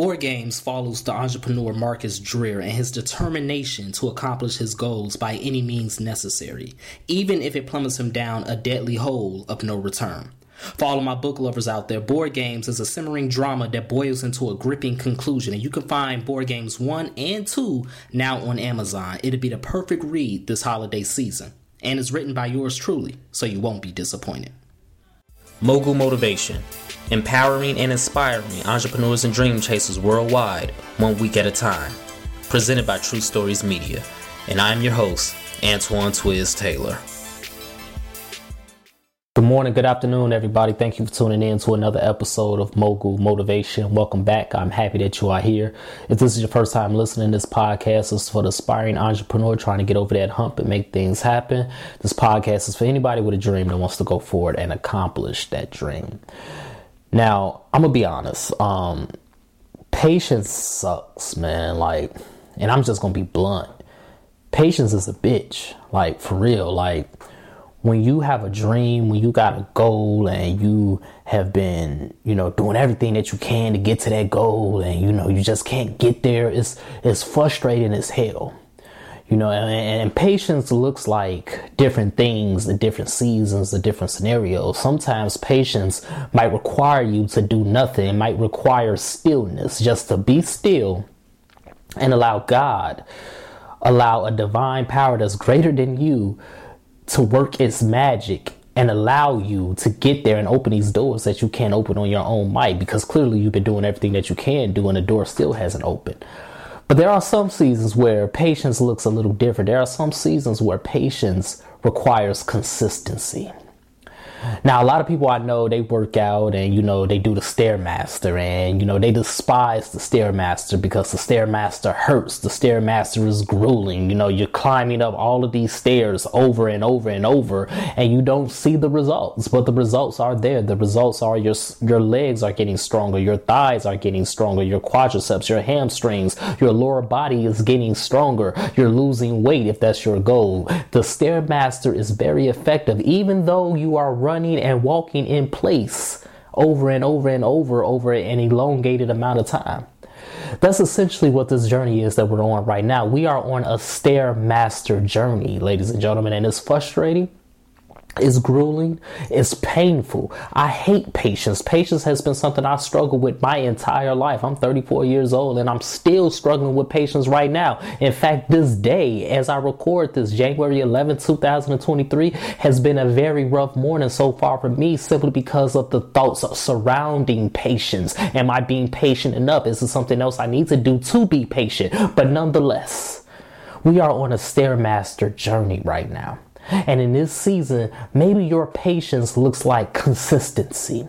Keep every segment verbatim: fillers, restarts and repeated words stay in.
Board Games follows the entrepreneur Marcus Dreer and his determination to accomplish his goals by any means necessary, even if it plummets him down a deadly hole of no return. For all of my book lovers out there, Board Games is a simmering drama that boils into a gripping conclusion, and you can find Board Games one and two now on Amazon. It'll be the perfect read this holiday season, and it's written by yours truly, so you won't be disappointed. Mogul Motivation, empowering and inspiring entrepreneurs and dream chasers worldwide, one week at a time. Presented by True Stories Media, and I'm your host, Antoine twiz Taylor. Good morning, good afternoon, everybody. Thank you for tuning in to another episode of Mogul Motivation. Welcome back. I'm happy that you are here. If this is your first time listening, this podcast is for the aspiring entrepreneur trying to get over that hump and make things happen. This podcast is for anybody with a dream that wants to go forward and accomplish that dream. Now, I'm going to be honest. Um, patience sucks, man. Like, and I'm just going to be blunt. Patience is a bitch. Like, for real. Like, when you have a dream, when you got a goal and you have been, you know, doing everything that you can to get to that goal and, you know, you just can't get there, it's it's frustrating as hell. You know, and, and patience looks like different things, the different seasons, the different scenarios. Sometimes patience might require you to do nothing. It might require stillness, just to be still and allow God, allow a divine power that's greater than you to work its magic and allow you to get there and open these doors that you can't open on your own might, because clearly you've been doing everything that you can do and the door still hasn't opened. But there are some seasons where patience looks a little different. There are some seasons where patience requires consistency. Now, a lot of people I know, they work out and, you know, they do the Stairmaster and, you know, they despise the Stairmaster because the Stairmaster hurts. The Stairmaster is grueling. You know, you're climbing up all of these stairs over and over and over and you don't see the results, but the results are there. The results are your your legs are getting stronger. Your thighs are getting stronger. Your quadriceps, your hamstrings, your lower body is getting stronger. You're losing weight if that's your goal. The Stairmaster is very effective, even though you are running running and walking in place over and over and over over an elongated amount of time. That's essentially what this journey is that we're on right now. We are on a Stairmaster journey, ladies and gentlemen, and it's frustrating. It's grueling. It's painful. I hate patience. Patience has been something I struggled with my entire life. I'm thirty-four years old and I'm still struggling with patience right now. In fact, this day, as I record this, January eleventh, twenty twenty-three, has been a very rough morning so far for me, simply because of the thoughts surrounding patience. Am I being patient enough? Is there something else I need to do to be patient? But nonetheless, we are on a Stairmaster journey right now. And in this season, maybe your patience looks like consistency,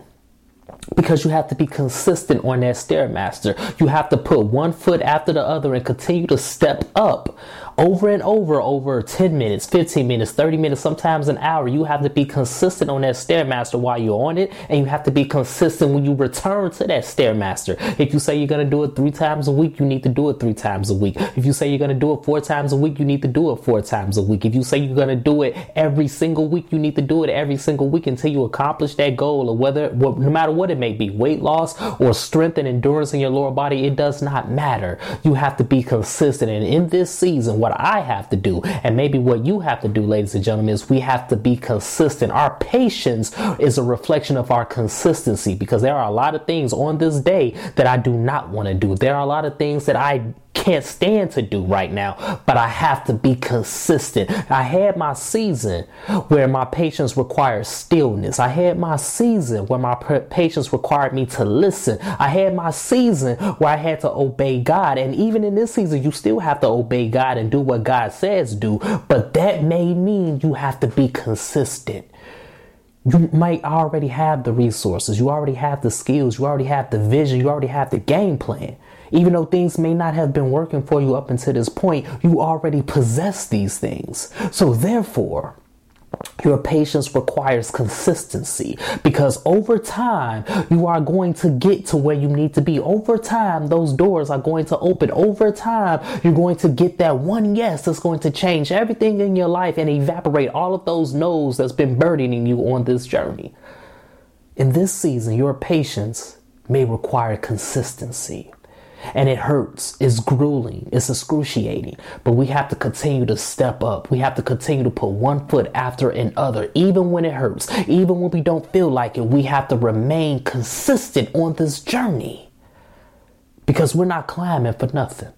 because you have to be consistent on that Stairmaster. You have to put one foot after the other and continue to step up over and over, over ten minutes, fifteen minutes, thirty minutes, sometimes an hour. You have to be consistent on that Stairmaster while you're on it. And you have to be consistent when you return to that Stairmaster. If you say you're going to do it three times a week, you need to do it three times a week. If you say you're going to do it four times a week, you need to do it four times a week. If you say you're going to do it every single week, you need to do it every single week until you accomplish that goal, or whether, no matter what it may be, weight loss or strength and endurance in your lower body, it does not matter. You have to be consistent. And in this season, what I have to do, and maybe what you have to do, ladies and gentlemen, is we have to be consistent. Our patience is a reflection of our consistency, because there are a lot of things on this day that I do not want to do. There are a lot of things that I can't stand to do right now, but I have to be consistent. I had my season where my patience required stillness. I had my season where my patience required me to listen. I had my season where I had to obey God. And even in this season, you still have to obey God and do what God says do, but that may mean you have to be consistent. You might already have the resources. You already have the skills. You already have the vision. You already have the game plan. Even though things may not have been working for you up until this point, you already possess these things. So therefore, your patience requires consistency, because over time, you are going to get to where you need to be. Over time, those doors are going to open. Over time, you're going to get that one yes that's going to change everything in your life and evaporate all of those no's that's been burdening you on this journey. In this season, your patience may require consistency. and it hurts. It's grueling. It's excruciating. But we have to continue to step up. We have to continue to put one foot after another, even when it hurts, even when we don't feel like it. We have to remain consistent on this journey, because we're not climbing for nothing.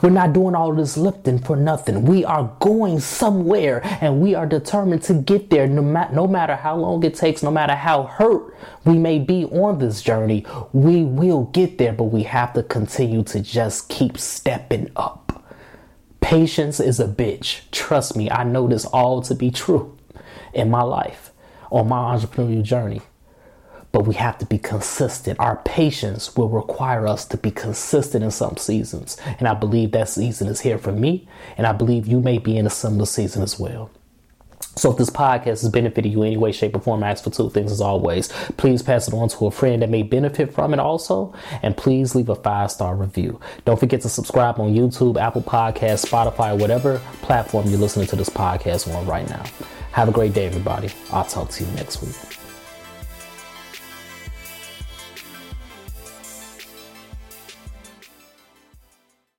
We're not doing all this lifting for nothing. We are going somewhere, and we are determined to get there, no, ma- no matter how long it takes, no matter how hurt we may be on this journey. We will get there, but we have to continue to just keep stepping up. Patience is a bitch. Trust me, I know this all to be true in my life, on my entrepreneurial journey. But we have to be consistent. Our patience will require us to be consistent in some seasons. And I believe that season is here for me. And I believe you may be in a similar season as well. So if this podcast has benefited you in any way, shape, or form, I ask for two things as always. Please pass it on to a friend that may benefit from it also. And please leave a five-star review. Don't forget to subscribe on YouTube, Apple Podcasts, Spotify, whatever platform you're listening to this podcast on right now. Have a great day, everybody. I'll talk to you next week.